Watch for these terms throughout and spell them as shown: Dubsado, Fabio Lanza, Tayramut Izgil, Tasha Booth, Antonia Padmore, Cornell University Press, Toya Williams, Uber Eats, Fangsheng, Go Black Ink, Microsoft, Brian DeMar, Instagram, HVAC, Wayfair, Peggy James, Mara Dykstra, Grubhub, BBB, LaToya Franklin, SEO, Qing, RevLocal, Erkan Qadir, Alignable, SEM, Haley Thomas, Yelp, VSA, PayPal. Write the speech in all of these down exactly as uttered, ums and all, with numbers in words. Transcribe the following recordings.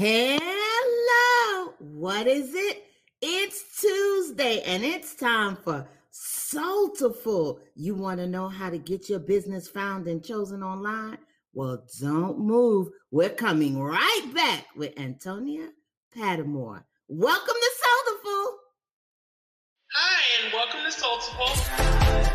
Hello, what is it? It's Tuesday and it's time for Soulful. You want to know how to get your business found and chosen online? Well, don't move. We're coming right back with Antonia Padmore. Welcome to Soulful. Hi, and welcome to Soulful.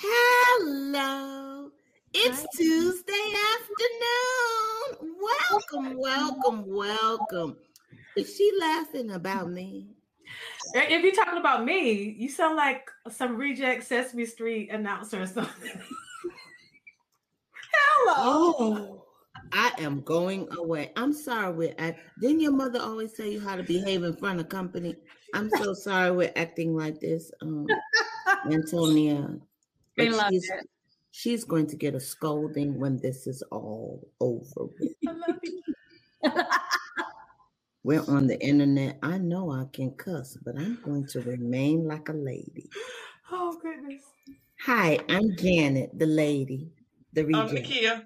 Hello, it's Hi. Tuesday afternoon. Welcome, welcome, welcome. Is she laughing about me? If you're talking about me, you sound like some reject Sesame Street announcer or something. Hello. Oh, I am going away. I'm sorry. We're act- Didn't your mother always tell you how to behave in front of company? I'm so sorry we're acting like this, um, Antonia. She's, she's going to get a scolding when this is all over with. I love you. We're on the internet. I know I can cuss, but I'm going to remain like a lady. Oh, goodness. Hi, I'm Janet, the lady, the reject. I'm Nakia.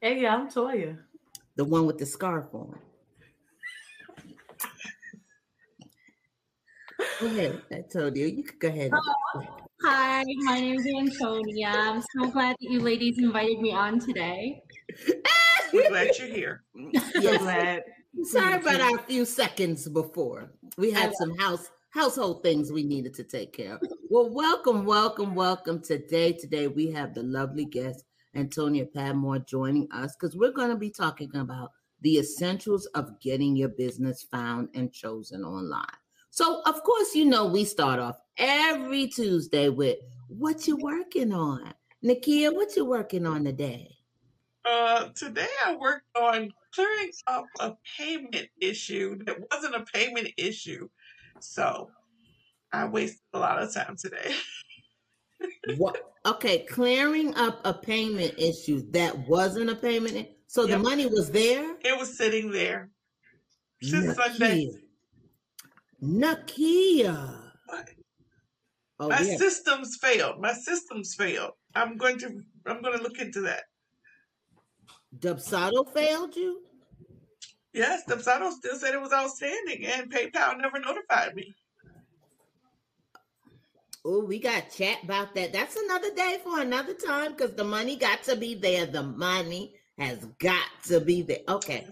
Hey, I'm Toya. The one with the scarf on. Go ahead, Antonia. You could go ahead. Uh, Hi, my name is Antonia. I'm so glad that you ladies invited me on today. We're glad you're here. Yes. Glad. Sorry about our few seconds before. We had some house household things we needed to take care of. Well, welcome, welcome, welcome. Today, today we have the lovely guest, Antonia Padmore, joining us because we're going to be talking about the essentials of getting your business found and chosen online. So, of course, you know, we start off every Tuesday with what you working on. Nakia, what you working on today? Uh, today I worked on clearing up a payment issue that wasn't a payment issue. So I wasted a lot of time today. What? Okay, clearing up a payment issue that wasn't a payment. So yep. The money was there? It was sitting there since Sunday. Nakia. What? Oh, my yeah. systems failed. My systems failed. I'm going to I'm going to look into that. Dubsado failed you? Yes, Dubsado still said it was outstanding and PayPal never notified me. Oh, we got chat about that. That's another day for another time because the money got to be there. The money has got to be there. Okay.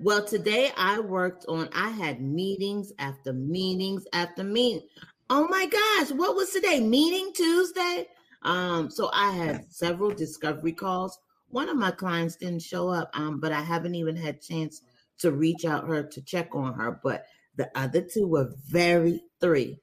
Well, today I worked on, I had meetings after meetings after meetings. Oh my gosh, what was today? Meeting Tuesday? Um, so I had several discovery calls. One of my clients didn't show up, um, but I haven't even had chance to reach out her to check on her. But the other two were very three.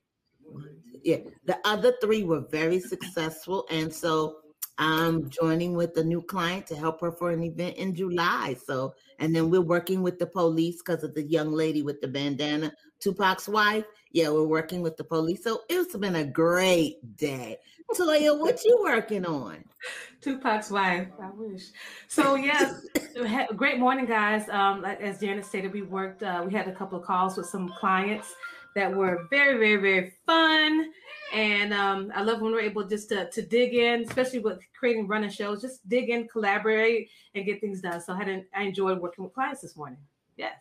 Yeah, the other three were very successful. And so I'm joining with a new client to help her for an event in July. So, and then we're working with the police because of the young lady with the bandana, Tupac's wife. Yeah, we're working with the police. So it's been a great day. Toya, what you working on? Tupac's wife. I wish. So yes, great morning, guys. Um, as Janet stated, we worked. Uh, we had a couple of calls with some clients that were very, very, very fun. And um, I love when we're able just to, to dig in, especially with creating running shows, just dig in, collaborate, and get things done. So I, had an, I enjoyed working with clients this morning. Yes.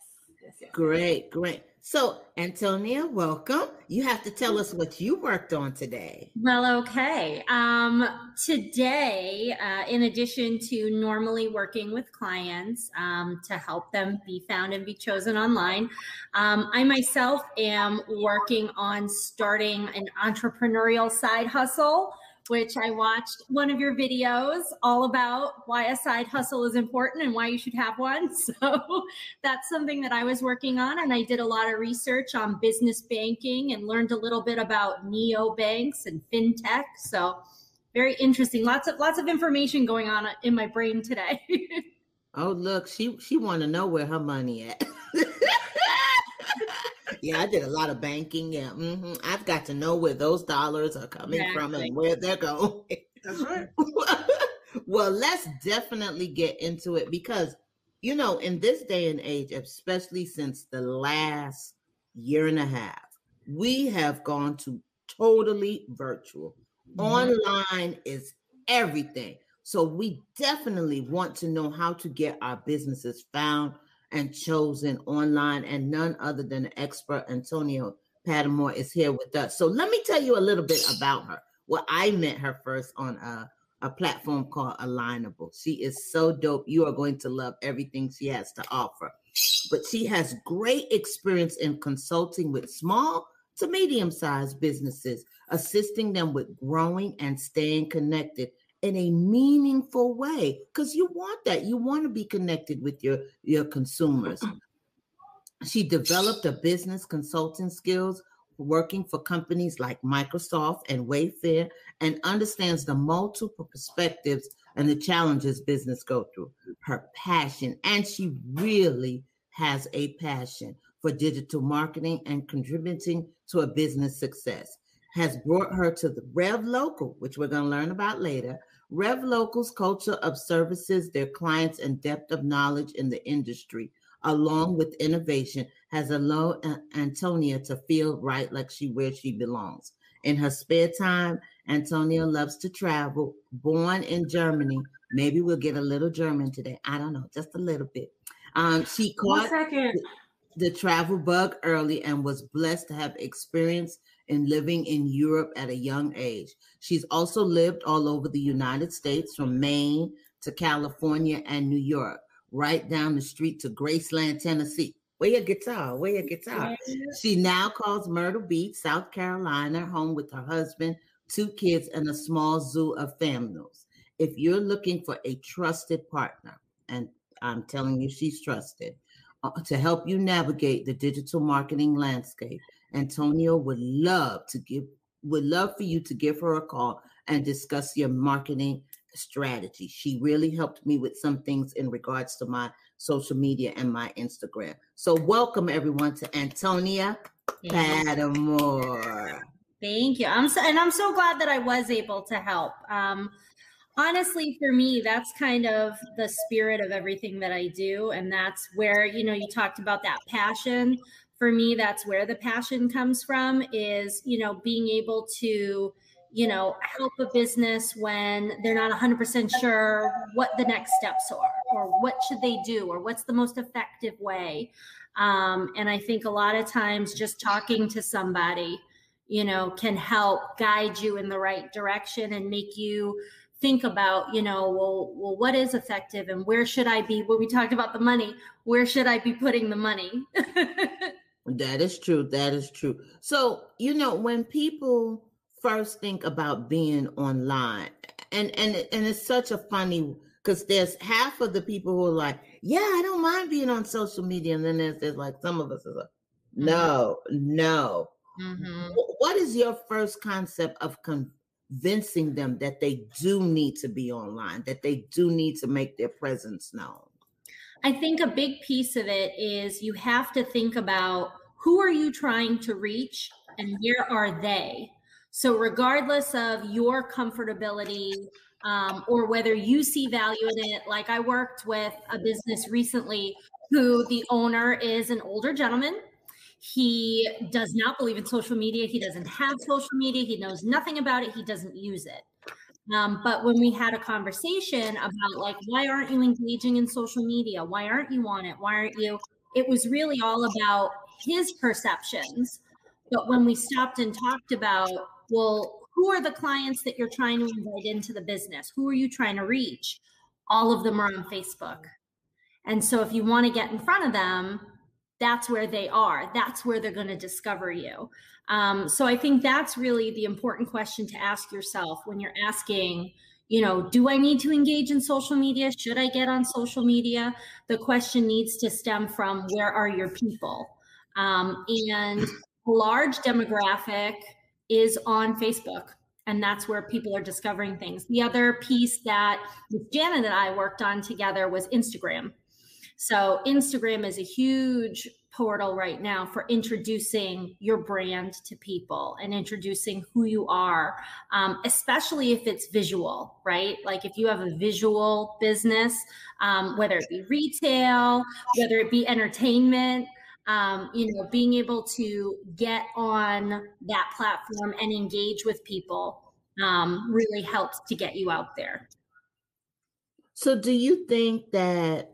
yes, yes. Great, great. So, Antonia, welcome. You have to tell us what you worked on today. Well, okay. Um, today, uh, in addition to normally working with clients um, to help them be found and be chosen online, um, I myself am working on starting an entrepreneurial side hustle, which I watched one of your videos all about why a side hustle is important and why you should have one. So that's something that I was working on. And I did a lot of research on business banking and learned a little bit about neobanks and fintech. So very interesting. Lots of lots of information going on in my brain today. Oh, look, she, she want to know where her money at. Yeah, I did a lot of banking. Yeah, mm-hmm. I've got to know where those dollars are coming exactly. from and where they're going. That's right. Well, let's definitely get into it because you know, in this day and age, especially since the last year and a half, we have gone to totally virtual. Online is everything. So we definitely want to know how to get our businesses found and chosen online. And none other than the expert, Antonia Padmore, is here with us. So let me tell you a little bit about her. Well, I met her first on a, a platform called Alignable. She is so dope. You are going to love everything she has to offer. But she has great experience in consulting with small to medium-sized businesses, assisting them with growing and staying connected in a meaningful way, because you want that. You want to be connected with your, your consumers. She developed a business consulting skills, working for companies like Microsoft and Wayfair, and understands the multiple perspectives and the challenges business go through. Her passion, and she really has a passion for digital marketing and contributing to a business success, has brought her to the RevLocal, which we're going to learn about later. RevLocal's culture of services, their clients, and depth of knowledge in the industry, along with innovation, has allowed Antonia to feel right like she where she belongs. In her spare time, Antonia loves to travel. Born in Germany, maybe we'll get a little German today. I don't know, just a little bit. Um, she caught the, the travel bug early and was blessed to have experience in living in Europe at a young age. She's also lived all over the United States, from Maine to California and New York, right down the street to Graceland, Tennessee. Where your guitar? Where your guitar? She now calls Myrtle Beach, South Carolina, home with her husband, two kids, and a small zoo of families. If you're looking for a trusted partner, and I'm telling you, she's trusted, uh, to help you navigate the digital marketing landscape, Antonia would love to give, would love for you to give her a call and discuss your marketing strategy. She really helped me with some things in regards to my social media and my Instagram. So welcome everyone to Antonia Padmore. Thank you. I'm so, and I'm so glad that I was able to help. Um, honestly, for me, that's kind of the spirit of everything that I do. And that's where, you know, you talked about that passion. For me, that's where the passion comes from, is, you know, being able to, you know, help a business when they're not one hundred percent sure what the next steps are, or what should they do, or what's the most effective way. Um, and I think a lot of times just talking to somebody, you know, can help guide you in the right direction and make you think about, you know, well, well, what is effective, and where should I be? Well, we talked about the money. Where should I be putting the money? That is true. That is true. So, you know, when people first think about being online, and and and it's such a funny, because there's half of the people who are like, yeah, I don't mind being on social media. And then there's, there's like some of us are like, no, mm-hmm. no. Mm-hmm. What is your first concept of convincing them that they do need to be online, that they do need to make their presence known? I think a big piece of it is you have to think about who are you trying to reach and where are they? So regardless of your comfortability um, or whether you see value in it, like I worked with a business recently who the owner is an older gentleman. He does not believe in social media. He doesn't have social media. He knows nothing about it. He doesn't use it. Um, but when we had a conversation about, like, why aren't you engaging in social media? Why aren't you on it? Why aren't you? It was really all about his perceptions. But when we stopped and talked about, well, who are the clients that you're trying to invite into the business? Who are you trying to reach? All of them are on Facebook. And so if you want to get in front of them, that's where they are. That's where they're going to discover you. Um, so I think that's really the important question to ask yourself when you're asking, you know, do I need to engage in social media? Should I get on social media? The question needs to stem from, where are your people? Um, and a large demographic is on Facebook, and that's where people are discovering things. The other piece that Janet and I worked on together was Instagram. So Instagram is a huge portal right now for introducing your brand to people and introducing who you are, um, especially if it's visual, right? Like if you have a visual business, um, whether it be retail, whether it be entertainment, um, you know, being able to get on that platform and engage with people um, really helps to get you out there. So do you think that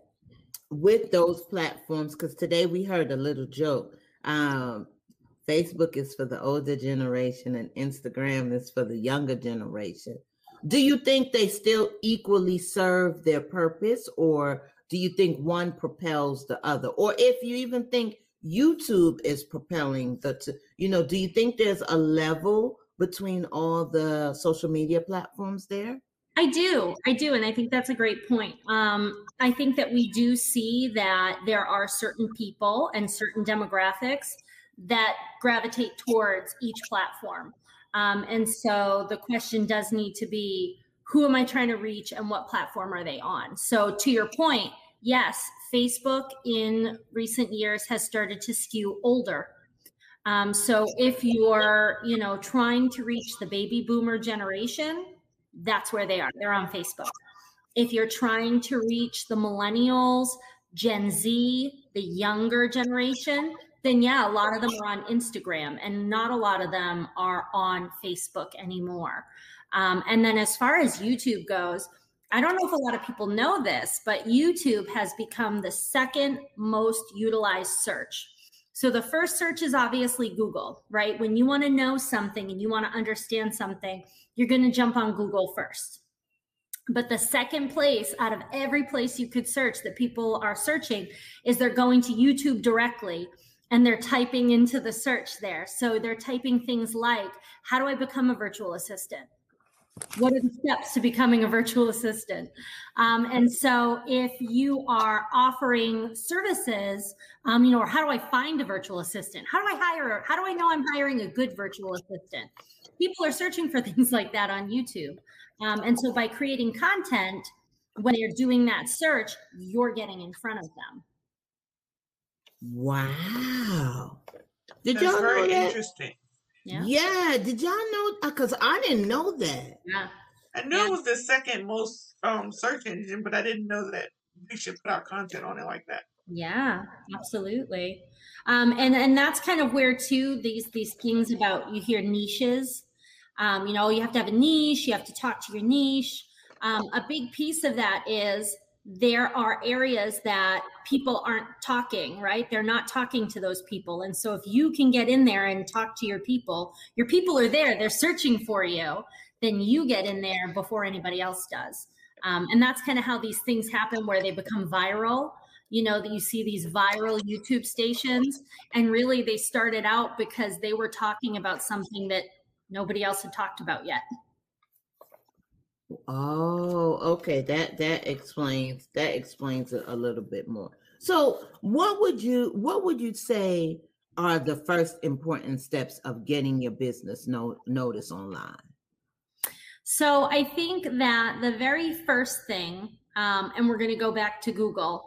with those platforms, because today we heard a little joke, um, Facebook is for the older generation and Instagram is for the younger generation. Do you think they still equally serve their purpose, or do you think one propels the other? Or if you even think YouTube is propelling the two, you know, do you think there's a level between all the social media platforms there? I do. I do. And I think that's a great point. Um, I think that we do see that there are certain people and certain demographics that gravitate towards each platform. Um, and so the question does need to be, who am I trying to reach and what platform are they on? So to your point, yes, Facebook in recent years has started to skew older. Um, so if you're, you know, trying to reach the baby boomer generation, that's where they are. They're on Facebook. If you're trying to reach the millennials, Gen Z, the younger generation, then yeah, a lot of them are on Instagram and not a lot of them are on Facebook anymore. Um, and then as far as YouTube goes, I don't know if a lot of people know this, but YouTube has become the second most utilized search. So the first search is obviously Google, right? When you want to know something and you want to understand something, you're going to jump on Google first. But the second place out of every place you could search that people are searching is they're going to YouTube directly and they're typing into the search there. So they're typing things like, how do I become a virtual assistant? What are the steps to becoming a virtual assistant? Um, and so if you are offering services, um, you know, or how do I find a virtual assistant? How do I hire? How do I know I'm hiring a good virtual assistant? People are searching for things like that on YouTube. Um, and so by creating content, when you're doing that search, you're getting in front of them. Wow. Did That's y'all very know interesting. Yeah. yeah, did y'all know? Because I didn't know that. Yeah. I knew yeah. it was the second most um, search engine, but I didn't know that we should put our content on it like that. Yeah, absolutely. Um, and, and that's kind of where, too, these, these things about you hear niches. Um, you know, you have to have a niche. You have to talk to your niche. Um, a big piece of that is there are areas that people aren't talking, right? They're not talking to those people. And so if you can get in there and talk to your people, your people are there, they're searching for you, then you get in there before anybody else does. Um, and that's kind of how these things happen where they become viral. You know, that you see these viral YouTube stations, and really they started out because they were talking about something that nobody else had talked about yet. Oh, okay. That that explains that explains it a little bit more. So, what would you what would you say are the first important steps of getting your business no, notice online? So, I think that the very first thing, um, and we're going to go back to Google.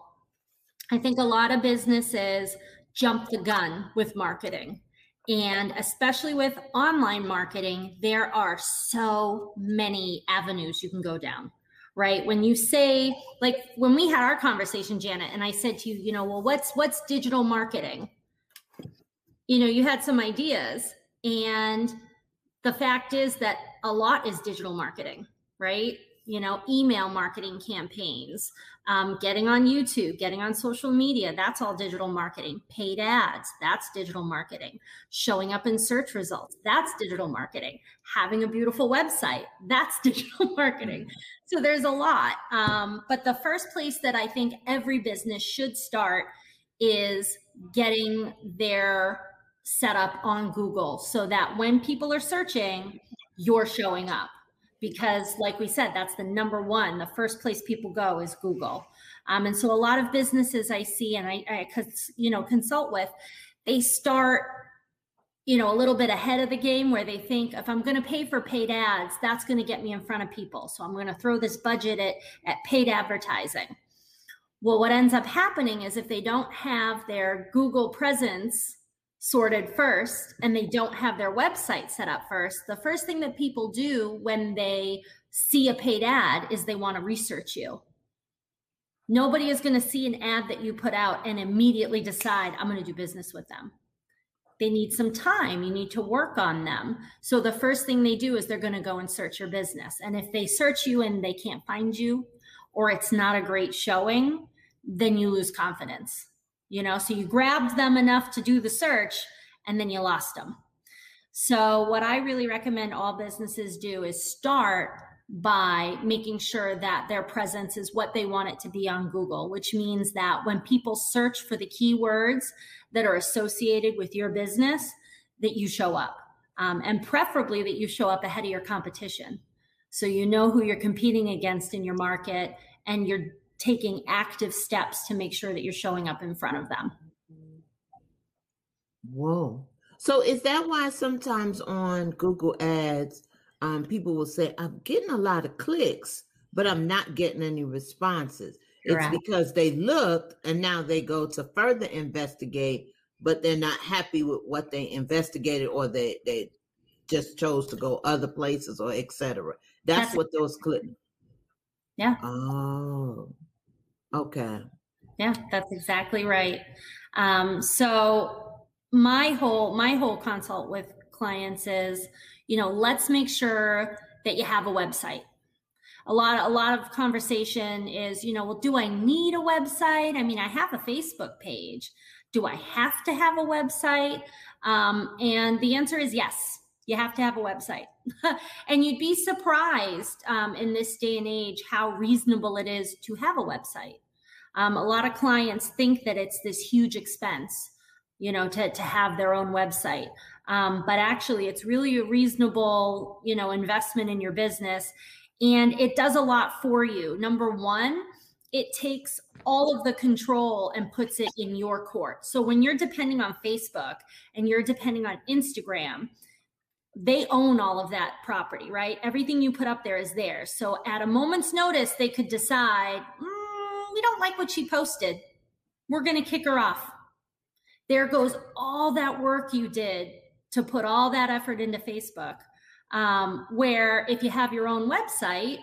I think a lot of businesses jump the gun with marketing. And especially with online marketing, there are so many avenues you can go down, right? When you say, like when we had our conversation, Janet, and I said to you, you know, well, what's what's digital marketing? You know, you had some ideas. And the fact is that a lot is digital marketing, right? You know, email marketing campaigns, um, getting on YouTube, getting on social media, that's all digital marketing. Paid ads, that's digital marketing. Showing up in search results, that's digital marketing. Having a beautiful website, that's digital marketing. So there's a lot. Um, but the first place that I think every business should start is getting their setup on Google so that when people are searching, you're showing up. Because like we said, that's the number one, the first place people go is Google. Um, and so a lot of businesses I see and I, I cons- you know, consult with, they start, you know, a little bit ahead of the game where they think if I'm going to pay for paid ads, that's going to get me in front of people. So I'm going to throw this budget at, at paid advertising. Well, what ends up happening is if they don't have their Google presence sorted first and they don't have their website set up first, the first thing that people do when they see a paid ad is they want to research you. Nobody is going to see an ad that you put out and immediately decide, I'm going to do business with them. They need some time. You need to work on them. So the first thing they do is they're going to go and search your business. And if they search you and they can't find you, or it's not a great showing, then you lose confidence. You know, so you grabbed them enough to do the search and then you lost them. So what I really recommend all businesses do is start by making sure that their presence is what they want it to be on Google, which means that when people search for the keywords that are associated with your business, that you show up, um, and preferably that you show up ahead of your competition. So you know who you're competing against in your market and you're taking active steps to make sure that you're showing up in front of them. Whoa. So is that why sometimes on Google Ads, Um, people will say, I'm getting a lot of clicks, but I'm not getting any responses? Correct. It's because they looked and now they go to further investigate, but they're not happy with what they investigated, or they, they just chose to go other places, or et cetera. That's, That's what those clicks. Yeah. Oh, okay. Yeah, that's exactly right. Um, so my whole, my whole consult with clients is, you know, let's make sure that you have a website. A lot, a lot of conversation is, you know, well, do I need a website? I mean, I have a Facebook page. Do I have to have a website? Um, and the answer is yes, you have to have a website. And you'd be surprised um, in this day and age how reasonable it is to have a website. Um, a lot of clients think that it's this huge expense, you know, to, to have their own website. Um, but actually, it's really a reasonable, you know, investment in your business, and it does a lot for you. Number one, it takes all of the control and puts it in your court. So when you're depending on Facebook and you're depending on Instagram, they own all of that property, right? Everything you put up there is theirs. So at a moment's notice, they could decide, mm, we don't like what she posted. We're going to kick her off. There goes all that work you did to put all that effort into Facebook, um, where if you have your own website,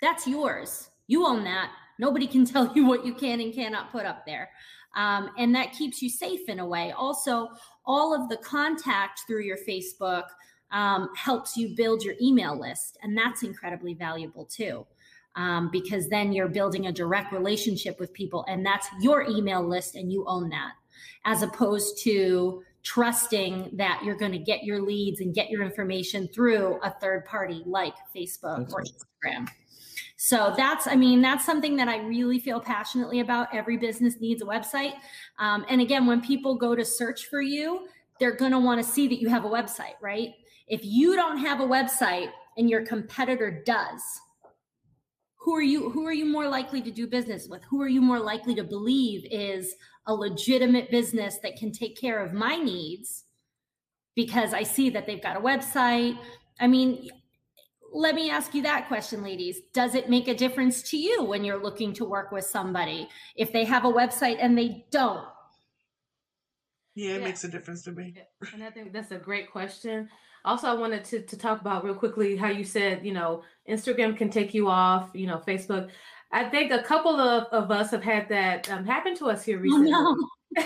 that's yours. You own that. Nobody can tell you what you can and cannot put up there. Um, and that keeps you safe in a way. Also, all of the contact through your Facebook um, helps you build your email list. And that's incredibly valuable too, um, because then you're building a direct relationship with people, and that's your email list and you own that, as opposed to trusting that you're going to get your leads and get your information through a third party like Facebook or Instagram. So that's, I mean, that's something that I really feel passionately about. Every business needs a website. Um, and again, when people go to search for you, they're going to want to see that you have a website, right? If you don't have a website and your competitor does, who are you, who are you more likely to do business with? Who are you more likely to believe is a legitimate business that can take care of my needs, because I see that they've got a website? I mean, let me ask you that question, ladies. Does it make a difference to you when you're looking to work with somebody if they have a website and they don't? Yeah, it yeah. makes a difference to me. Yeah. And I think that's a great question. Also, I wanted to, to talk about real quickly how you said, you know, Instagram can take you off, you know, Facebook. I think a couple of, of us have had that um, happen to us here recently. Oh, no. uh,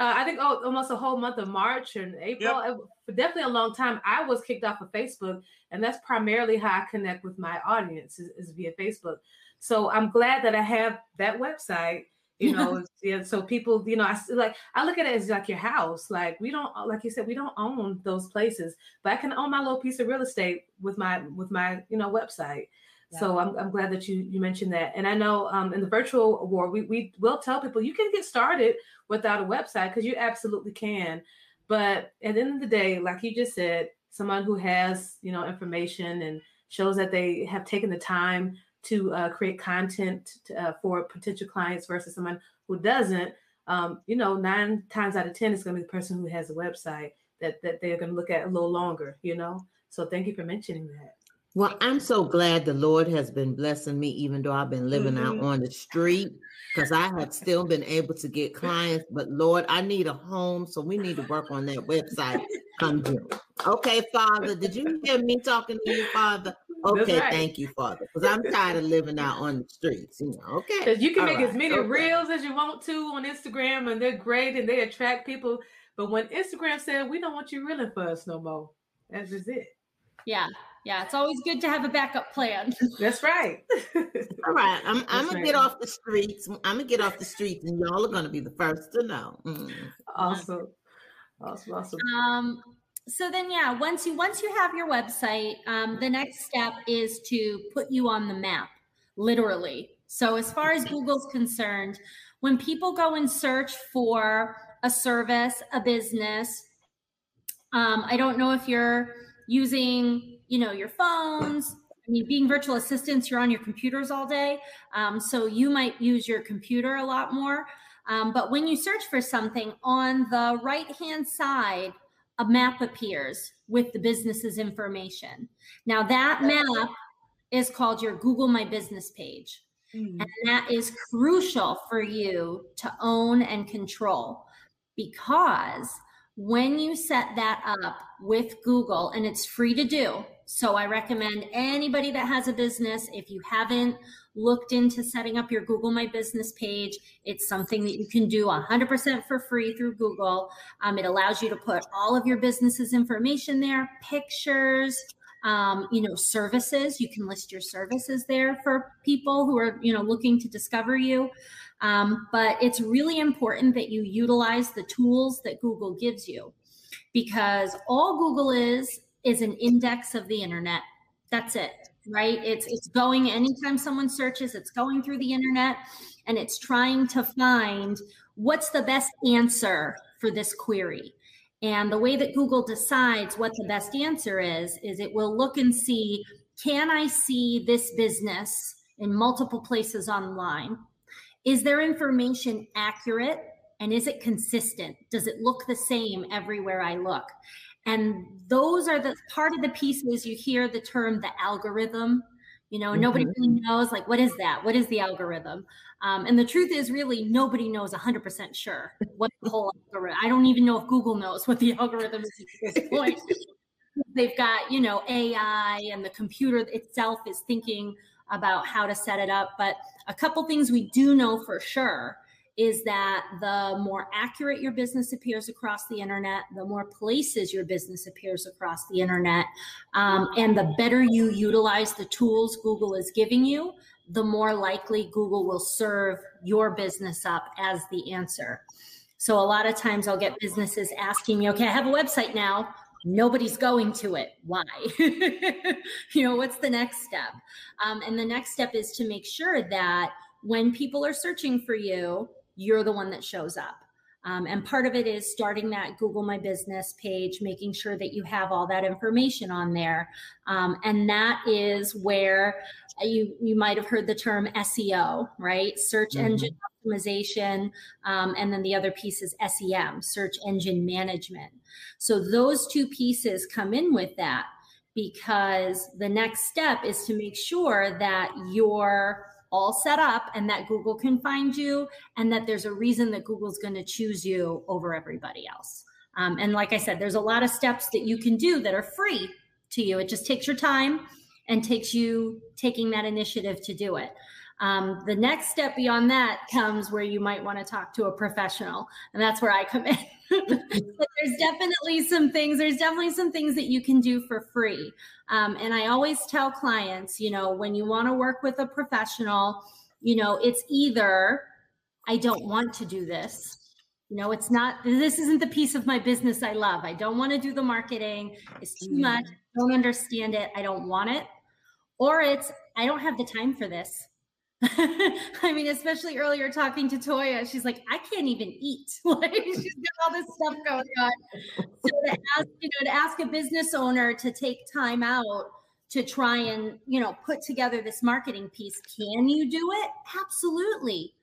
I think oh, almost a whole month of March and April, yep. It, definitely a long time. I was kicked off of Facebook, and that's primarily how I connect with my audience is, is via Facebook. So I'm glad that I have that website, you know, yeah, so people, you know, I like, I look at it as like your house. Like we don't, like you said, we don't own those places, but I can own my little piece of real estate with my, with my, you know, website. Yeah. So I'm, I'm glad that you, you mentioned that. And I know um, in the virtual award, we, we will tell people you can get started without a website, because you absolutely can. But at the end of the day, like you just said, someone who has, you know, information and shows that they have taken the time to uh, create content to, uh, for potential clients versus someone who doesn't, um, you know, nine times out of ten, it's going to be the person who has a website that, that they're going to look at a little longer, you know? So thank you for mentioning that. Well, I'm so glad the Lord has been blessing me, even though I've been living mm-hmm. out on the street, because I have still been able to get clients. But Lord, I need a home, so we need to work on that website. Come June. Okay, Father, did you hear me talking to you, Father? Okay, right. Thank you, Father, because I'm tired of living out on the streets. You know, okay, because you can all make right. as many okay. reels as you want to on Instagram, and they're great and they attract people. But when Instagram said, "We don't want you reeling for us no more," that's just it. Yeah. Yeah, it's always good to have a backup plan. That's right. All right, I'm, I'm gonna right. get off the streets. I'm gonna get off the streets, and y'all are gonna be the first to know. Mm. Awesome, awesome, awesome. Um, so then, yeah, once you once you have your website, um, the next step is to put you on the map, literally. So as far as Google's concerned, when people go and search for a service, a business, um, I don't know if you're using. You know, your phones, I mean, being virtual assistants, you're on your computers all day. Um, so you might use your computer a lot more. Um, but when you search for something, on the right-hand side, a map appears with the business's information. Now that map is called your Google My Business page. Mm-hmm. And that is crucial for you to own and control, because when you set that up with Google, and it's free to do, so I recommend anybody that has a business, if you haven't looked into setting up your Google My Business page, it's something that you can do one hundred percent for free through Google. Um, it allows you to put all of your business's information there, pictures, um, you know, services. You can list your services there for people who are, you know, looking to discover you. Um, but it's really important that you utilize the tools that Google gives you, because all Google is, is an index of the internet. That's it, right? It's, it's going, anytime someone searches, it's going through the internet and it's trying to find what's the best answer for this query. And the way that Google decides what the best answer is, is it will look and see, can I see this business in multiple places online? Is their information accurate, and is it consistent? Does it look the same everywhere I look? And those are the part of the pieces you hear the term, the algorithm. You know, mm-hmm. nobody really knows, like, what is that? What is the algorithm? Um, and the truth is, really, nobody knows one hundred percent sure what the whole algorithm. I don't even know if Google knows what the algorithm is at this point. They've got, you know, A I, and the computer itself is thinking about how to set it up. But a couple things we do know for sure is that the more accurate your business appears across the internet, the more places your business appears across the internet, um, and the better you utilize the tools Google is giving you, the more likely Google will serve your business up as the answer. So a lot of times I'll get businesses asking me, okay, I have a website now. Nobody's going to it. Why? You know, what's the next step? Um, and the next step is to make sure that when people are searching for you, you're the one that shows up. Um, and part of it is starting that Google My Business page, making sure that you have all that information on there. Um, and that is where you, you might have heard the term S E O, right? Search mm-hmm. engine optimization. Um, and then the other piece is S E M, search engine management. So those two pieces come in with that, because the next step is to make sure that you're all set up and that Google can find you, and that there's a reason that Google's going to choose you over everybody else. Um, and like I said, there's a lot of steps that you can do that are free to you. It just takes your time and takes you taking that initiative to do it. Um, the next step beyond that comes where you might want to talk to a professional, and that's where I come in. But there's definitely some things, there's definitely some things that you can do for free. Um, and I always tell clients, you know, when you want to work with a professional, you know, it's either, I don't want to do this. You know, it's not, this isn't the piece of my business I love. I don't want to do the marketing. It's too much. I don't understand it. I don't want it. Or it's, I don't have the time for this. I mean, especially earlier talking to Toya, she's like, I can't even eat. Like, she's got all this stuff going on. So to ask, you know, to ask a business owner to take time out to try and, you know, put together this marketing piece, can you do it? Absolutely.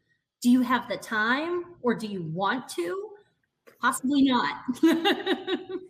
Do you have the time, or do you want to? Possibly not.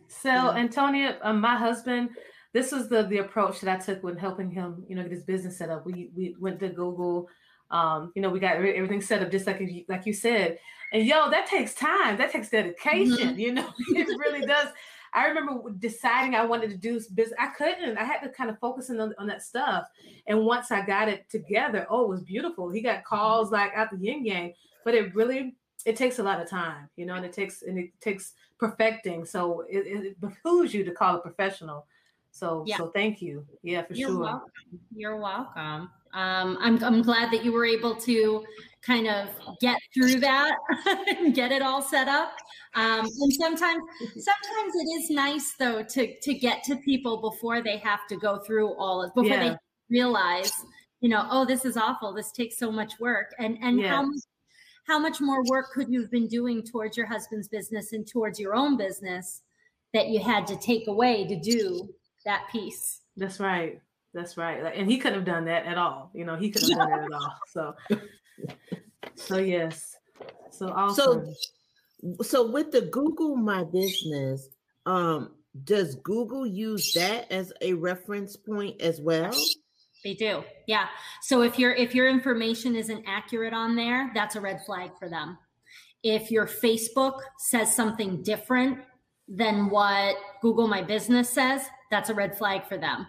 So, Antonia, um, my husband, this is the the approach that I took when helping him, you know, get his business set up. We we went to Google. Um, you know, we got everything set up just like you, like you said. And, yo, that takes time. That takes dedication. Mm-hmm. You know, it really does. I remember deciding I wanted to do business. I couldn't. I had to kind of focus in on, on that stuff. And once I got it together, oh, it was beautiful. He got calls like out the yin yang. But it really, it takes a lot of time, you know, and it takes and it takes perfecting. So it, it behooves you to call a professional. So, yeah. so thank you. Yeah, for You're sure. Welcome. You're welcome. Um, I'm, I'm glad that you were able to kind of get through that and get it all set up. Um, and sometimes, sometimes it is nice though to to get to people before they have to go through all of before yeah. they realize, you know, oh, this is awful. This takes so much work. And and yeah. how much how much more work could you have been doing towards your husband's business and towards your own business that you had to take away to do that piece? That's right. That's right. And he couldn't have done that at all. You know, he couldn't have done that at all. So, so yes. So awesome. So, so with the Google My Business, um, does Google use that as a reference point as well? They do. Yeah. So if your if your information isn't accurate on there, that's a red flag for them. If your Facebook says something different than what Google My Business says, that's a red flag for them.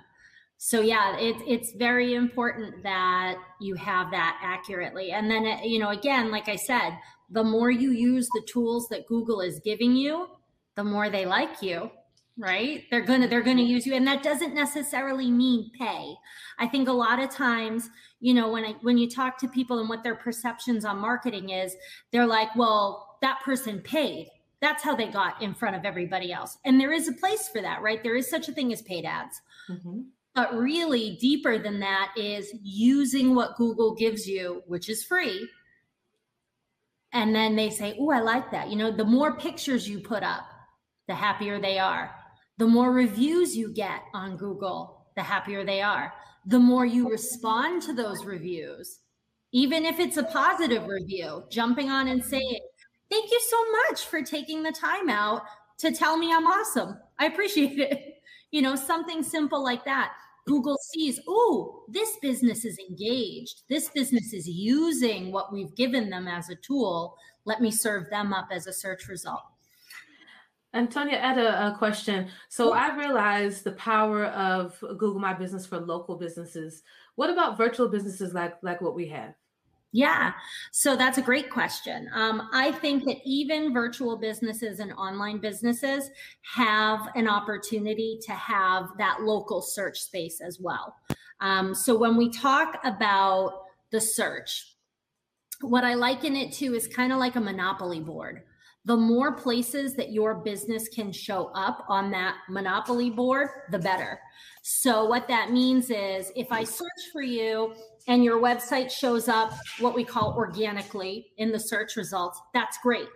So yeah, it, it's very important that you have that accurately. And then, you know, again, like I said, the more you use the tools that Google is giving you, the more they like you, right? They're going to, they're going to use you. And that doesn't necessarily mean pay. I think a lot of times, you know, when I, when you talk to people and what their perceptions on marketing is, they're like, well, that person paid. That's how they got in front of everybody else. And there is a place for that, right? There is such a thing as paid ads. Mm-hmm. But really deeper than that is using what Google gives you, which is free. And then they say, oh, I like that. You know, the more pictures you put up, the happier they are. The more reviews you get on Google, the happier they are. The more you respond to those reviews, even if it's a positive review, jumping on and saying, thank you so much for taking the time out to tell me I'm awesome. I appreciate it. You know, something simple like that. Google sees, oh, this business is engaged. This business is using what we've given them as a tool. Let me serve them up as a search result. Antonia, I had a, a question. So yeah. I realized the power of Google My Business for local businesses. What about virtual businesses like, like what we have? Yeah, so that's a great question. Um, I think that even virtual businesses and online businesses have an opportunity to have that local search space as well. Um, so when we talk about the search, what I liken it to is kind of like a monopoly board. The more places that your business can show up on that monopoly board, the better. So what that means is if I search for you and your website shows up what we call organically in the search results, that's great.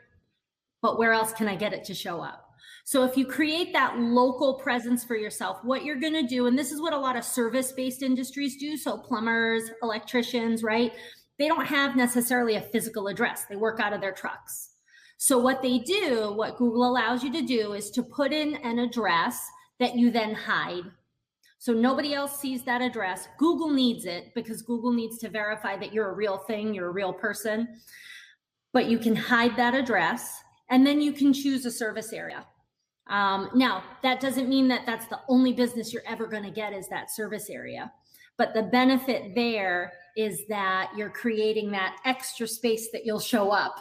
But where else can I get it to show up? So if you create that local presence for yourself, what you're going to do, and this is what a lot of service-based industries do, so plumbers, electricians, right? They don't have necessarily a physical address. They work out of their trucks. So what they do, what Google allows you to do is to put in an address that you then hide. So nobody else sees that address. Google needs it because Google needs to verify that you're a real thing, you're a real person. But you can hide that address and then you can choose a service area. Um, now, that doesn't mean that that's the only business you're ever going to get is that service area. But the benefit there is that you're creating that extra space that you'll show up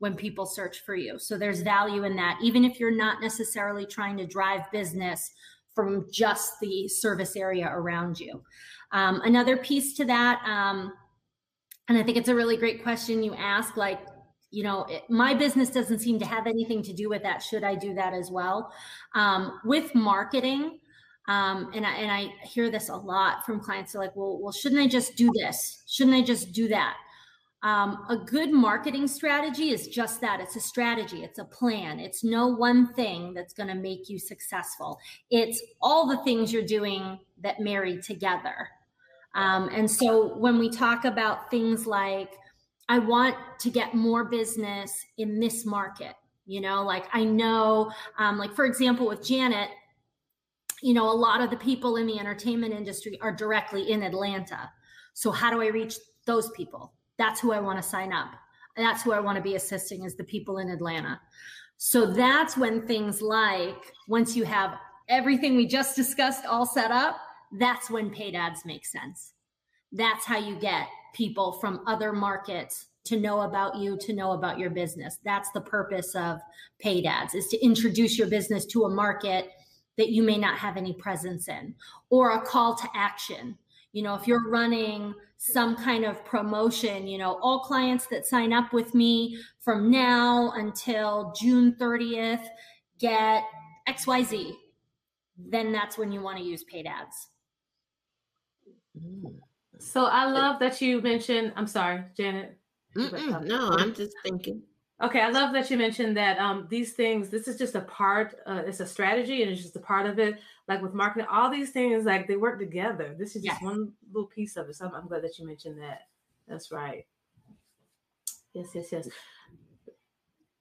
when people search for you. So there's value in that, even if you're not necessarily trying to drive business from just the service area around you. Um, another piece to that, um, and I think it's a really great question you ask, like, you know, it, my business doesn't seem to have anything to do with that. Should I do that as well? Um, with marketing, um, and, I, and I hear this a lot from clients, they're like, well, well, shouldn't I just do this? Shouldn't I just do that? Um, a good marketing strategy is just that. It's a strategy. It's a plan. It's no one thing that's going to make you successful. It's all the things you're doing that marry together. Um, and so when we talk about things like, I want to get more business in this market, you know, like I know, um, like, for example, with Janet, you know, a lot of the people in the entertainment industry are directly in Atlanta. So how do I reach those people? That's who I want to sign up. That's who I want to be assisting, is the people in Atlanta. So that's when things like, once you have everything we just discussed all set up, that's when paid ads make sense. That's how you get people from other markets to know about you, to know about your business. That's the purpose of paid ads, is to introduce your business to a market that you may not have any presence in, or a call to action. You know, if you're running some kind of promotion, you know, all clients that sign up with me from now until June thirtieth get X Y Z, then that's when you want to use paid ads. So I love that you mentioned, I'm sorry, Janet. Mm-mm, no, I'm just thinking. Okay, I love that you mentioned that um, these things, this is just a part, uh, it's a strategy and it's just a part of it. Like with marketing, all these things, like they work together. This is just yes. one little piece of it. So I'm, I'm glad that you mentioned that. That's right. Yes, yes, yes.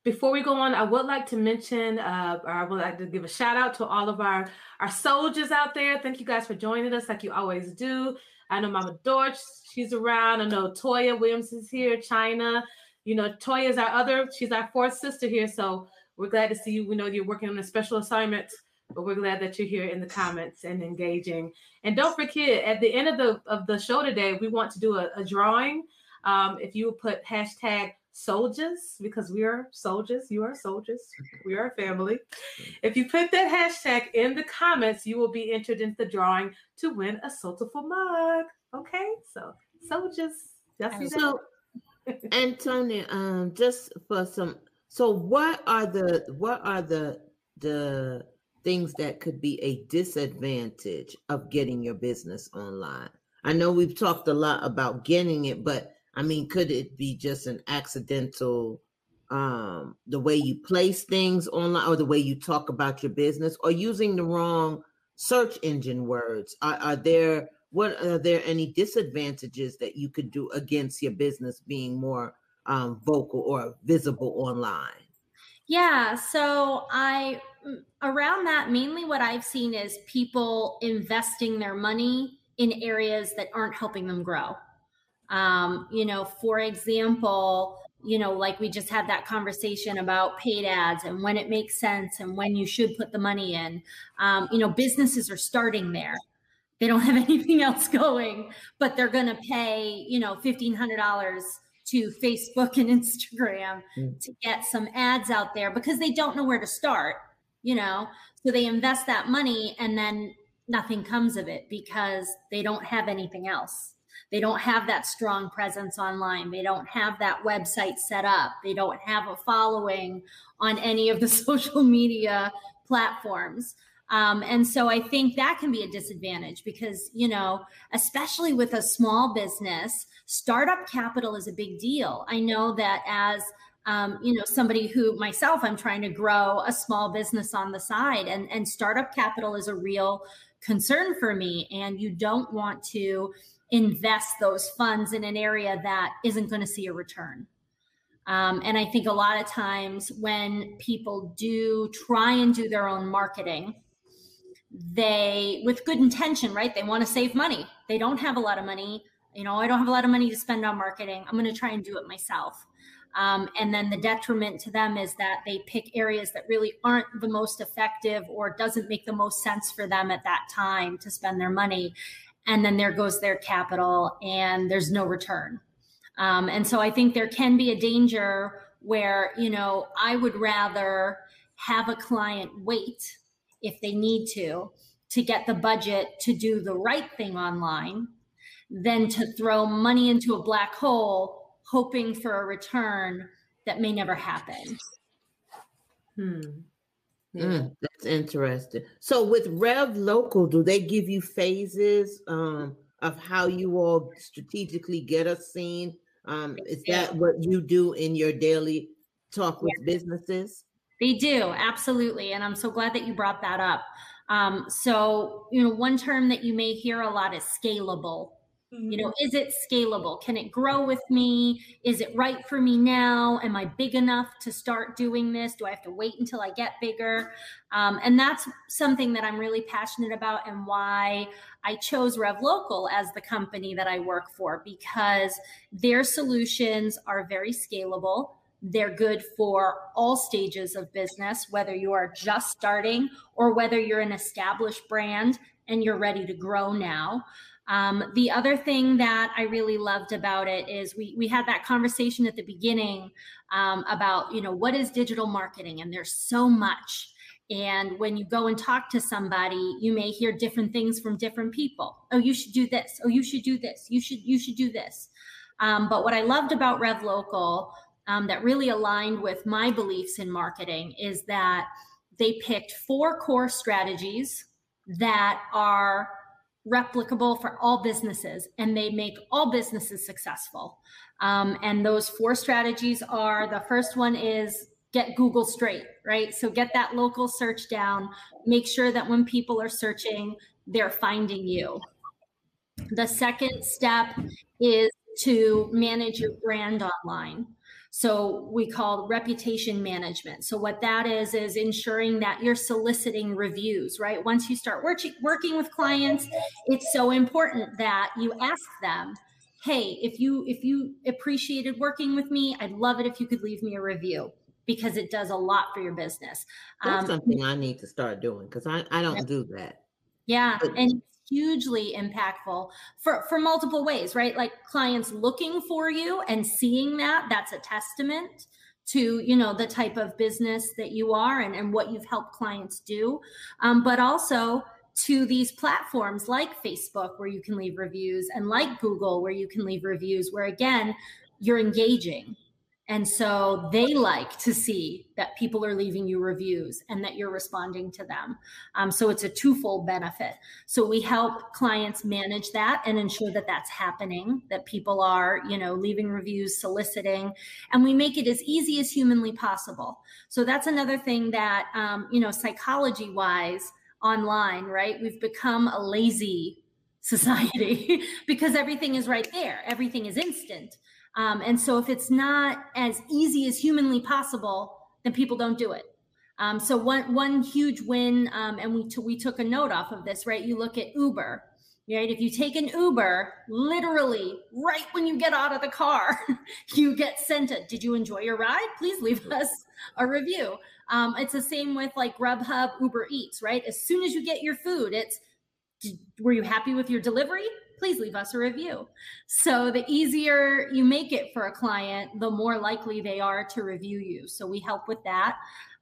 Before we go on, I would like to mention, uh, or I would like to give a shout out to all of our, our soldiers out there. Thank you guys for joining us like you always do. I know Mama Dorch, she's around. I know Toya Williams is here, China. You know, Toya is our other, she's our fourth sister here. So we're glad to see you. We know you're working on a special assignment, but we're glad that you're here in the comments and engaging. And don't forget, at the end of the of the show today, we want to do a, a drawing. Um, if you put hashtag soldiers, because we are soldiers, you are soldiers, we are a family. If you put that hashtag in the comments, you will be entered into the drawing to win a Soulful mug. Okay, so soldiers. That's so. Antonia, um, just for some, so what are the what are the the things that could be a disadvantage of getting your business online? I know we've talked a lot about getting it, but I mean, could it be just an accidental, um, the way you place things online, or the way you talk about your business, or using the wrong search engine words? Are, are there What are there any disadvantages that you could do against your business being more um, vocal or visible online? Yeah, so I, around that, mainly what I've seen is people investing their money in areas that aren't helping them grow. Um, you know, for example, you know, like we just had that conversation about paid ads and when it makes sense and when you should put the money in. Um, you know, businesses are starting there. They don't have anything else going, but they're going to pay, you know, fifteen hundred dollars to Facebook and Instagram mm. to get some ads out there because they don't know where to start, you know, so they invest that money and then nothing comes of it because they don't have anything else. They don't have that strong presence online. They don't have that website set up. They don't have a following on any of the social media platforms. Um, and so I think that can be a disadvantage because, you know, especially with a small business, startup capital is a big deal. I know that as, um, you know, somebody who myself, I'm trying to grow a small business on the side, and, and startup capital is a real concern for me. And you don't want to invest those funds in an area that isn't going to see a return. Um, and I think a lot of times when people do try and do their own marketing, they, with good intention, right? They want to save money. They don't have a lot of money. You know, I don't have a lot of money to spend on marketing. I'm going to try and do it myself. Um, and then the detriment to them is that they pick areas that really aren't the most effective or doesn't make the most sense for them at that time to spend their money. And then there goes their capital and there's no return. Um, and so I think there can be a danger where, you know, I would rather have a client wait if they need to, to get the budget to do the right thing online, than to throw money into a black hole, hoping for a return that may never happen. Hmm. Yeah. Mm, that's interesting. So with RevLocal, do they give you phases um, of how you all strategically get us seen? Um, is that what you do in your daily talk with yeah. businesses? They do, absolutely. And I'm so glad that you brought that up. Um, so, you know, one term that you may hear a lot is scalable. Mm-hmm. You know, is it scalable? Can it grow with me? Is it right for me now? Am I big enough to start doing this? Do I have to wait until I get bigger? Um, and that's something that I'm really passionate about, and why I chose RevLocal as the company that I work for, because their solutions are very scalable. They're good for all stages of business, whether you are just starting or whether you're an established brand and you're ready to grow now. Um, the other thing that I really loved about it is we we had that conversation at the beginning um, about, you know, what is digital marketing? And there's so much. And when you go and talk to somebody, you may hear different things from different people. Oh, you should do this. Oh, you should do this. You should you should do this. Um, but what I loved about RevLocal Um, that really aligned with my beliefs in marketing is that they picked four core strategies that are replicable for all businesses, and they make all businesses successful. Um, and those four strategies are, the first one is get Google straight, right? So get that local search down, make sure that when people are searching, they're finding you. The second step is to manage your brand online. So we call reputation management. So what that is, is ensuring that you're soliciting reviews, right? Once you start work- working with clients, it's so important that you ask them, hey, if you, if you appreciated working with me, I'd love it if you could leave me a review, because it does a lot for your business. That's um, something I need to start doing, because I, I don't do that. Yeah. But- and hugely impactful for, for multiple ways, right? Like clients looking for you and seeing that, that's a testament to, you know, the type of business that you are and, and what you've helped clients do. Um, but also to these platforms like Facebook, where you can leave reviews, and like Google, where you can leave reviews, where again, you're engaging. And so they like to see that people are leaving you reviews and that you're responding to them. Um, so it's a twofold benefit. So we help clients manage that and ensure that that's happening, that people are, you know, leaving reviews, soliciting, and we make it as easy as humanly possible. So that's another thing that, um, you know, psychology-wise online, right? We've become a lazy society because everything is right there. Everything is instant. Um, and so if it's not as easy as humanly possible, then people don't do it. Um, so one one huge win, um, and we, t- we took a note off of this, right? You look at Uber, right? If you take an Uber, literally right when you get out of the car, you get sent a, did you enjoy your ride? Please leave us a review. Um, it's the same with like Grubhub, Uber Eats, right? As soon as you get your food, it's, were you happy with your delivery? Please leave us a review. So the easier you make it for a client, the more likely they are to review you. So we help with that.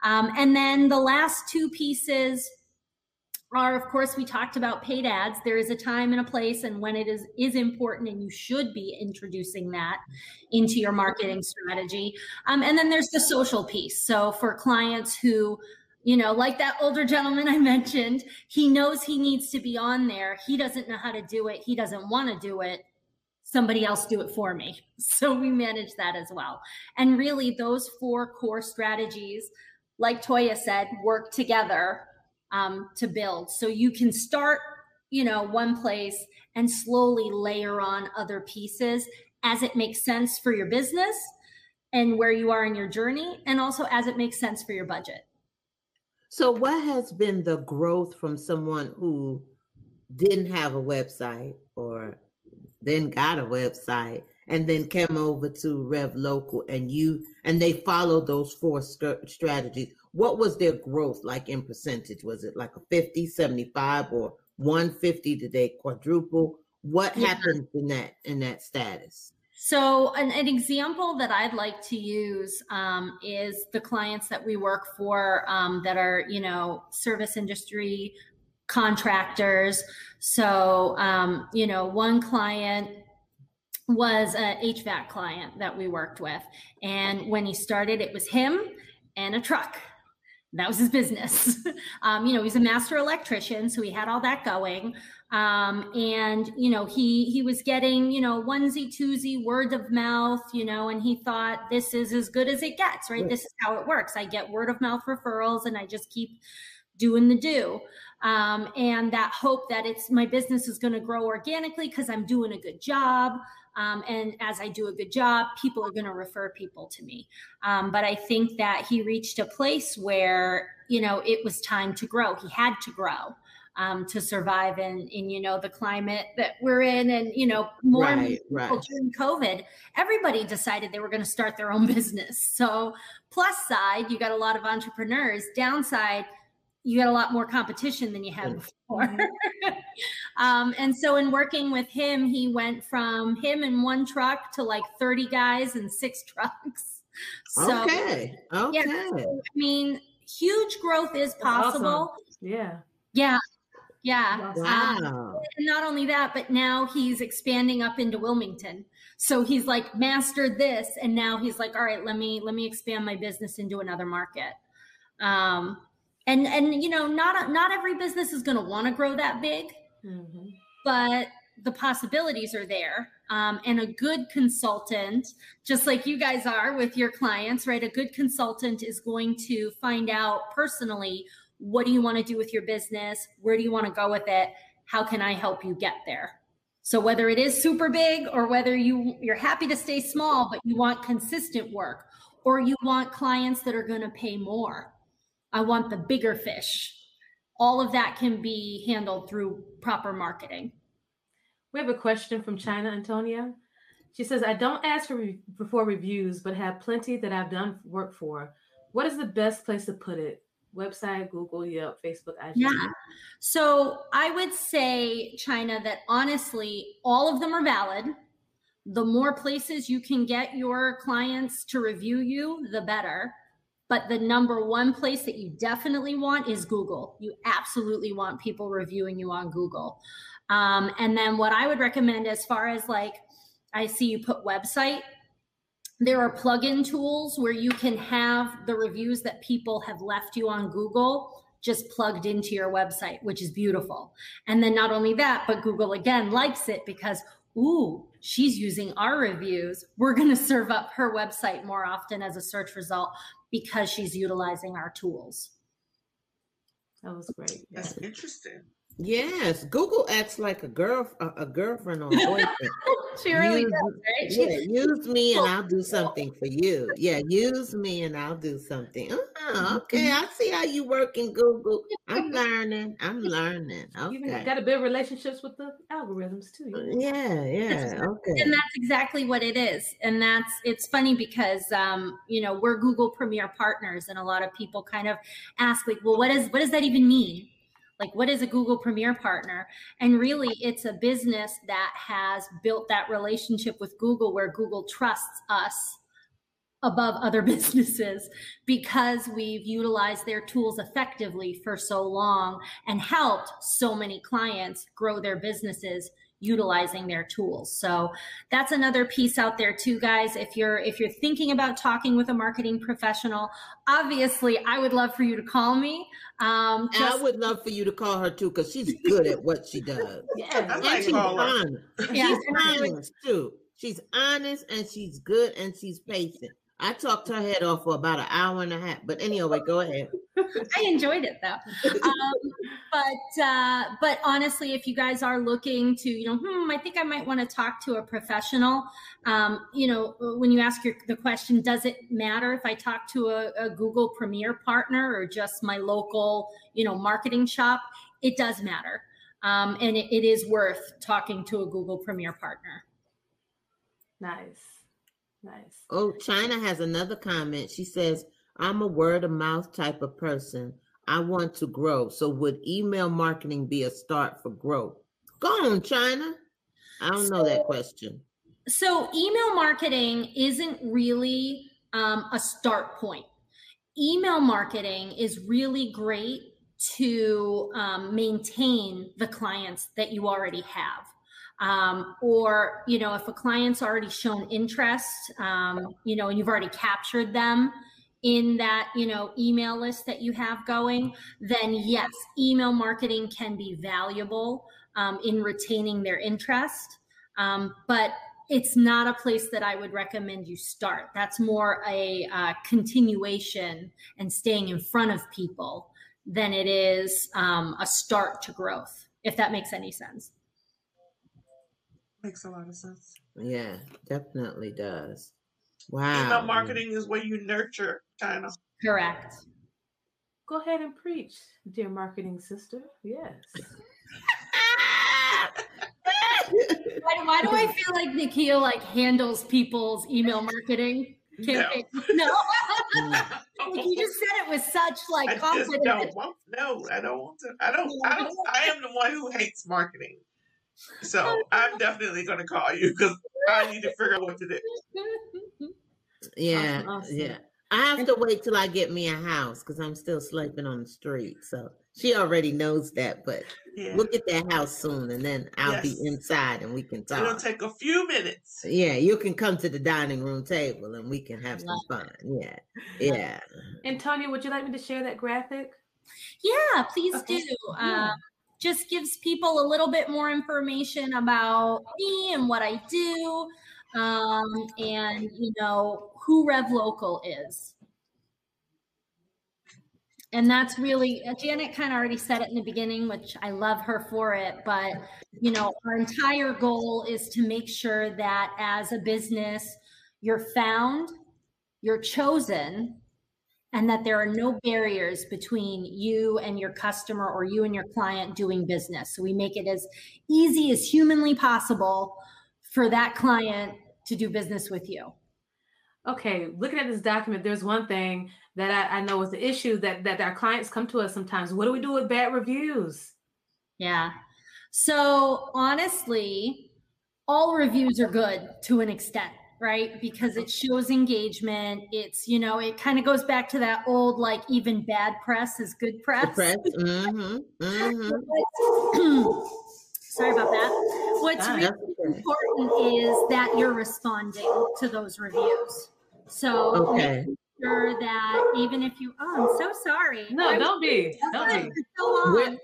Um, and then the last two pieces are, of course, we talked about paid ads. There is a time and a place, and when it is, is important, and you should be introducing that into your marketing strategy. Um, and then there's the social piece. So for clients who, you know, like that older gentleman I mentioned, he knows he needs to be on there. He doesn't know how to do it. He doesn't want to do it. Somebody else do it for me. So we manage that as well. And really those four core strategies, like Toya said, work together um, to build. So you can start, you know, one place and slowly layer on other pieces as it makes sense for your business and where you are in your journey, and also as it makes sense for your budget. So what has been the growth from someone who didn't have a website, or then got a website and then came over to RevLocal, and you, and they followed those four st- strategies? What was their growth like in percentage? Was it like a fifty, seventy-five, or one hundred fifty? Did they quadruple? What yeah. happened in that, in that status? So an, an example that I'd like to use um, is the clients that we work for um, that are, you know, service industry contractors. So, um, you know, one client was an H V A C client that we worked with. And when he started, it was him and a truck. That was his business. um, you know, he's a master electrician, so he had all that going. Um, and, you know, he, he was getting, you know, onesie, twosie, word of mouth, you know, and he thought this is as good as it gets, right? This is how it works. I get word of mouth referrals and I just keep doing the do. Um, and that hope that it's my business is going to grow organically because I'm doing a good job. Um, and as I do a good job, people are going to refer people to me. Um, but I think that he reached a place where, you know, it was time to grow. He had to grow um, to survive in, in, you know, the climate that we're in. And, you know, more right, people right. during COVID, everybody decided they were going to start their own business. So plus side, you got a lot of entrepreneurs. Downside, you got a lot more competition than you had before. um, and so in working with him, he went from him and one truck to like thirty guys and six trucks. So, okay. Okay. Yeah, I mean, huge growth is possible. Awesome. Yeah. Yeah. Yeah. Wow. Uh, and not only that, but now he's expanding up into Wilmington. So he's like mastered this. And now he's like, all right, let me, let me expand my business into another market. Um, And, and you know, not not every business is going to want to grow that big, mm-hmm. but the possibilities are there. Um, and a good consultant, just like you guys are with your clients, right? A good consultant is going to find out personally, what do you want to do with your business? Where do you want to go with it? How can I help you get there? So whether it is super big or whether you, you're happy to stay small, but you want consistent work, or you want clients that are going to pay more. I want the bigger fish. All of that can be handled through proper marketing. We have a question from China, Antonia. She says, I don't ask for, re- for reviews, but have plenty that I've done work for. What is the best place to put it? Website, Google, Yelp, Facebook, I G. Yeah. So I would say, China, that honestly, all of them are valid. The more places you can get your clients to review you, the better. But the number one place that you definitely want is Google. You absolutely want people reviewing you on Google. Um, and then what I would recommend as far as like, I see you put website, there are plugin tools where you can have the reviews that people have left you on Google just plugged into your website, which is beautiful. And then not only that, but Google again likes it because, ooh, she's using our reviews. We're going to serve up her website more often as a search result because she's utilizing our tools. That was great. That's yeah. interesting. Yes. Google acts like a girl, a, a girlfriend or boyfriend. She really use, does, right? She, yeah, use me and I'll do something for you. Yeah, use me and I'll do something. Uh-huh, okay, I see how you work in Google. I'm learning. I'm learning. Okay. You've got to build relationships with the algorithms too. Yeah, yeah, okay. And that's exactly what it is. And that's, it's funny because, um, you know, we're Google Premier Partners and a lot of people kind of ask like, well, what is, what does that even mean? Like, what is a Google Premier Partner? And really, it's a business that has built that relationship with Google where Google trusts us above other businesses because we've utilized their tools effectively for so long and helped so many clients grow their businesses utilizing their tools. So that's another piece out there too, guys. If you're if you're thinking about talking with a marketing professional, obviously I would love for you to call me. Um, just- I would love for you to call her too, because she's good at what she does. Yeah, and she's honest. Yeah. She's honest too. She's honest and she's good and she's patient. I talked her head off for about an hour and a half, but anyway, go ahead. I enjoyed it though. Um, but uh, but honestly, if you guys are looking to, you know, hmm, I think I might want to talk to a professional. Um, you know, when you ask your, the question, does it matter if I talk to a, a Google Premier Partner or just my local, you know, marketing shop? It does matter. Um, and it, it is worth talking to a Google Premier Partner. Nice. Nice. Oh, China has another comment. She says, I'm a word of mouth type of person. I want to grow. So would email marketing be a start for growth? Go on, China. I don't so, know that question. So email marketing isn't really um, a start point. Email marketing is really great to um, maintain the clients that you already have. Um, or, you know, if a client's already shown interest, um, you know, and you've already captured them in that, you know, email list that you have going, then yes, email marketing can be valuable, um, in retaining their interest. Um, but it's not a place that I would recommend you start. That's more a, uh, continuation and staying in front of people than it is um, a start to growth, if that makes any sense. Makes a lot of sense. Yeah, definitely does. Wow. Email marketing is where you nurture, kind of. Correct. Go ahead and preach, dear marketing sister. Yes. why, why do I feel like Nikhil like handles people's email marketing campaign? No. no. Like you just said it with such like I confidence. Don't want, no, I don't want to. I don't, I don't. I am the one who hates marketing. So I'm definitely going to call you because I need to figure out what to do. Yeah, awesome. yeah. I have to wait till I get me a house because I'm still sleeping on the street. So she already knows that, but yeah. we'll get that house soon, and then I'll yes. be inside and we can talk. It'll take a few minutes. Yeah, you can come to the dining room table and we can have some fun. Yeah, yeah. Antonia, would you like me to share that graphic? Yeah, please okay. do. Yeah. Um, just gives people a little bit more information about me and what I do, um, and you know who RevLocal is. And that's really, Janet kind of already said it in the beginning, which I love her for it, but you know our entire goal is to make sure that as a business, you're found, you're chosen, and that there are no barriers between you and your customer or you and your client doing business. So we make it as easy as humanly possible for that client to do business with you. Okay, looking at this document, there's one thing that I, I know is the issue that, that our clients come to us sometimes. What do we do with bad reviews? Yeah, so honestly, all reviews are good to an extent. Right? Because it shows engagement. It's, you know, it kind of goes back to that old, like, even bad press is good press. press. Mm-hmm. Mm-hmm. Sorry about that. What's ah, really important is that you're responding to those reviews. So okay. make sure that even if you, oh, I'm so sorry. No, don't be. Don't be. So we're,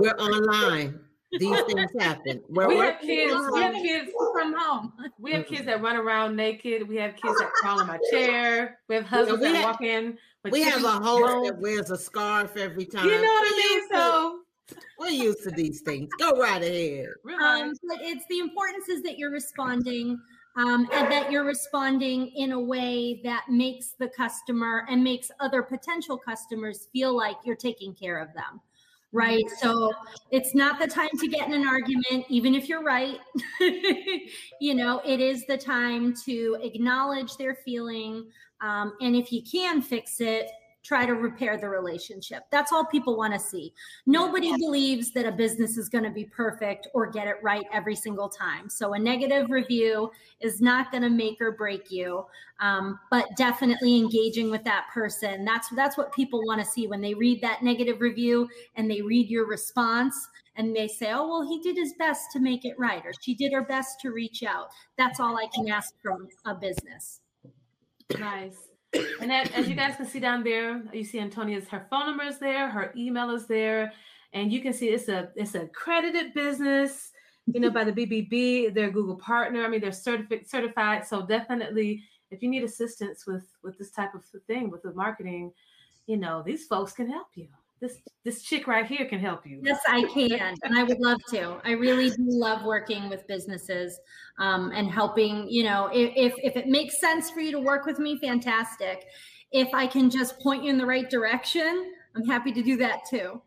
we're online. These things happen. We're we have kids. Online. We have kids from home. We have kids that run around naked. We have kids that crawl on my chair. We have husbands yeah, we that have, walk in. We have a host that wears a scarf every time. You know what I mean? So we're used to these things. Go right ahead. Um, but it's the importance is that you're responding, um, and that you're responding in a way that makes the customer and makes other potential customers feel like you're taking care of them. Right. So it's not the time to get in an argument, even if you're right. You know, it is the time to acknowledge their feeling. Um, and if you can fix it, try to repair the relationship. That's all people want to see. Nobody believes that a business is going to be perfect or get it right every single time. So a negative review is not going to make or break you, um, but definitely engaging with that person. That's, that's what people want to see when they read that negative review and they read your response and they say, oh, well, he did his best to make it right, or she did her best to reach out. That's all I can ask from a business. Nice. And that, as you guys can see down there, you see Antonia's, her phone number is there, her email is there, and you can see it's a it's a accredited business, you know, by the B B B. They're a Google partner. I mean, they're certified, certified. So definitely, if you need assistance with with this type of thing, with the marketing, you know, these folks can help you. This this chick right here can help you. Yes, I can, and I would love to. I really do love working with businesses um, and helping. You know, if if it makes sense for you to work with me, fantastic. If I can just point you in the right direction, I'm happy to do that too.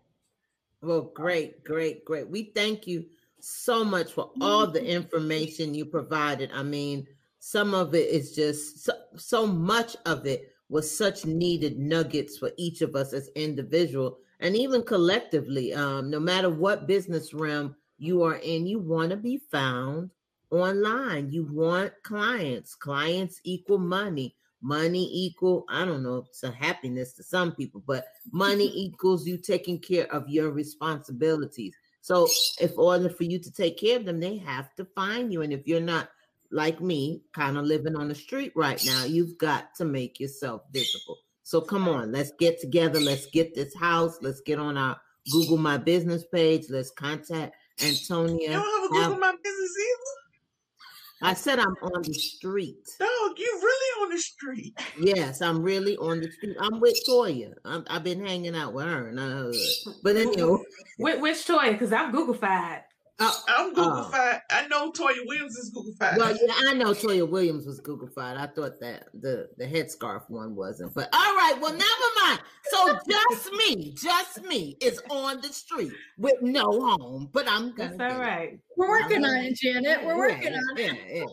Well, great, great, great. We thank you so much for all the information you provided. I mean, some of it is just so, so much of it was such needed nuggets for each of us as individuals. And even collectively, um, no matter what business realm you are in, you want to be found online. You want clients. Clients equal money. Money equal, I don't know, it's a happiness to some people, but money equals you taking care of your responsibilities. So if order for you to take care of them, they have to find you. And if you're not like me, kind of living on the street right now, you've got to make yourself visible. So come on, let's get together. Let's get this house. Let's get on our Google My Business page. Let's contact Antonia. You don't have a Google My Business either? I said I'm on the street. Oh, you really on the street? Yes, I'm really on the street. I'm with Toya. I'm, I've been hanging out with her in her hood. But anyway, which, which Toya? Because I'm Google-fied. Uh, I'm Google-fied. Uh, I know Toya Williams is Google-fied. Well, yeah, I know Toya Williams was Google-fied. I thought that the the headscarf one wasn't. But all right, well, never mind. So just me, just me is on the street with no home. But I'm gonna. That's all right. It. We're working on it, Janet. We're yeah, working on yeah, it. Yeah, yeah.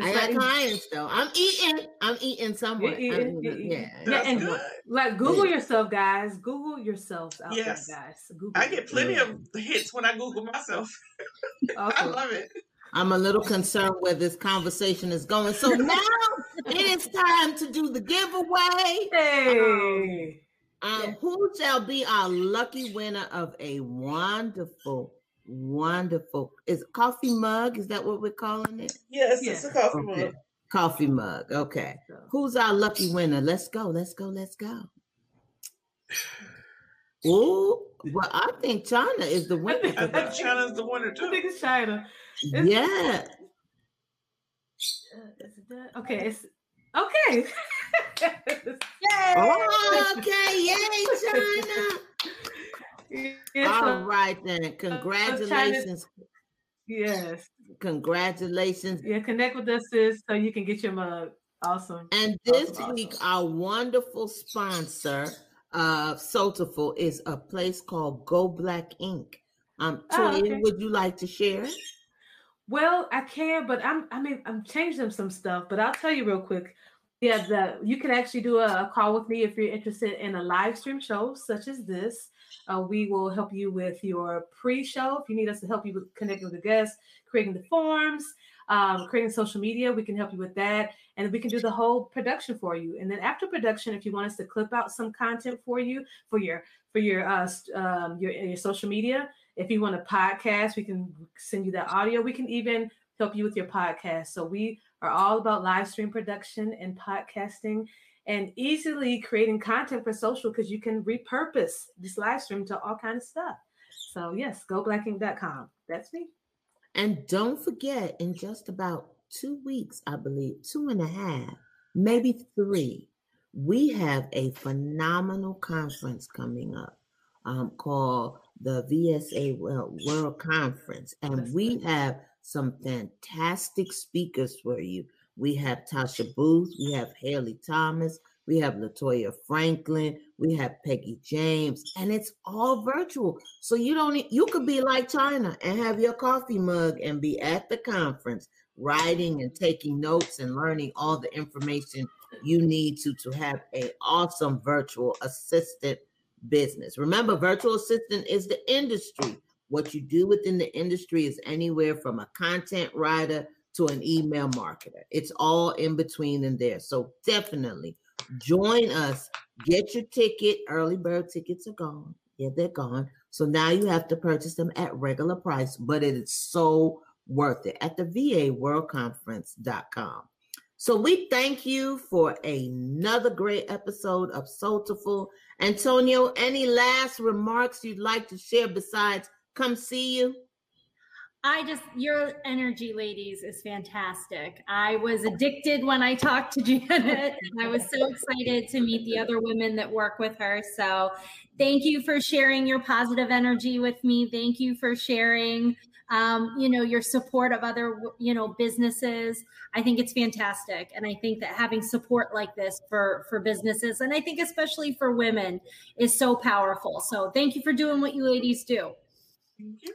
I got clients though. I'm eating. I'm eating somewhere. You're eating, I'm eating. Yeah, that's and good. Like Google yeah. yourself, guys. Google yourselves out yes. there, guys. Google I get plenty yeah. of hits when I Google myself. Okay. I love it. I'm a little concerned where this conversation is going. So now it is time to do the giveaway. Hey. Um, um, yeah. Who shall be our lucky winner of a wonderful? Wonderful. Is it coffee mug? Is that what we're calling it? Yes, yeah. It's a coffee okay. mug. Coffee mug. Okay. Who's our lucky winner? Let's go. Let's go. Let's go. Oh, well, I think China is the winner. I think, I think China's the winner too. I think it's China. It's, yeah. Okay. It's, okay. Yay. Oh, okay. Yay, China. Yes, all right then. Congratulations. Yes. Congratulations. Yeah, connect with us, sis, so you can get your mug. Awesome. And this awesome, week, awesome. Our wonderful sponsor of Soulful is a place called Go Black Ink. Um, Toya, oh, okay. would you like to share it? Well, I can, but I'm I mean I'm changing some stuff, but I'll tell you real quick. Yeah, the, you can actually do a, a call with me if you're interested in a live stream show such as this. Uh, we will help you with your pre-show. If you need us to help you with connecting with the guests, creating the forms, um, creating social media, we can help you with that. And we can do the whole production for you. And then after production, if you want us to clip out some content for you, for your for your uh, um, your, your social media, if you want a podcast, we can send you that audio. We can even help you with your podcast. So we are all about live stream production and podcasting. And easily creating content for social because you can repurpose this live stream to all kinds of stuff. So yes, go black ink dot com. That's me. And don't forget, in just about two weeks, I believe, two and a half, maybe three, we have a phenomenal conference coming up um, called the V S A World, World Conference. And we have some fantastic speakers for you. We have Tasha Booth, we have Haley Thomas, we have LaToya Franklin, we have Peggy James, and it's all virtual. So you don't you could be like China and have your coffee mug and be at the conference writing and taking notes and learning all the information you need to to have an awesome virtual assistant business. Remember, virtual assistant is the industry. What you do within the industry is anywhere from a content writer to an email marketer. It's all in between and there. So definitely join us. Get your ticket. Early bird tickets are gone. Yeah, they're gone. So now you have to purchase them at regular price, but it is so worth it at the V A world conference dot com. So we thank you for another great episode of Soulful. Antonio, any last remarks you'd like to share besides come see you? I just, your energy, ladies, is fantastic. I was addicted when I talked to Janet. I was so excited to meet the other women that work with her. So thank you for sharing your positive energy with me. Thank you for sharing, um, you know, your support of other, you know, businesses. I think it's fantastic. And I think that having support like this for, for businesses, and I think especially for women, is so powerful. So thank you for doing what you ladies do. Thank you.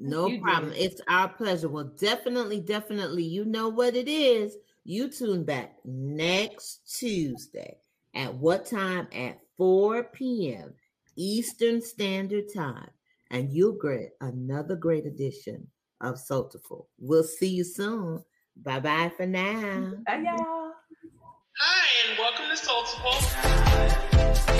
No you problem. Do. It's our pleasure. Well, definitely, definitely, you know what it is. You tune back next Tuesday at what time? At four p.m. Eastern Standard Time. And you'll get another great edition of Soulful. We'll see you soon. Bye-bye for now. Bye, y'all. Hi, and welcome to Soulful.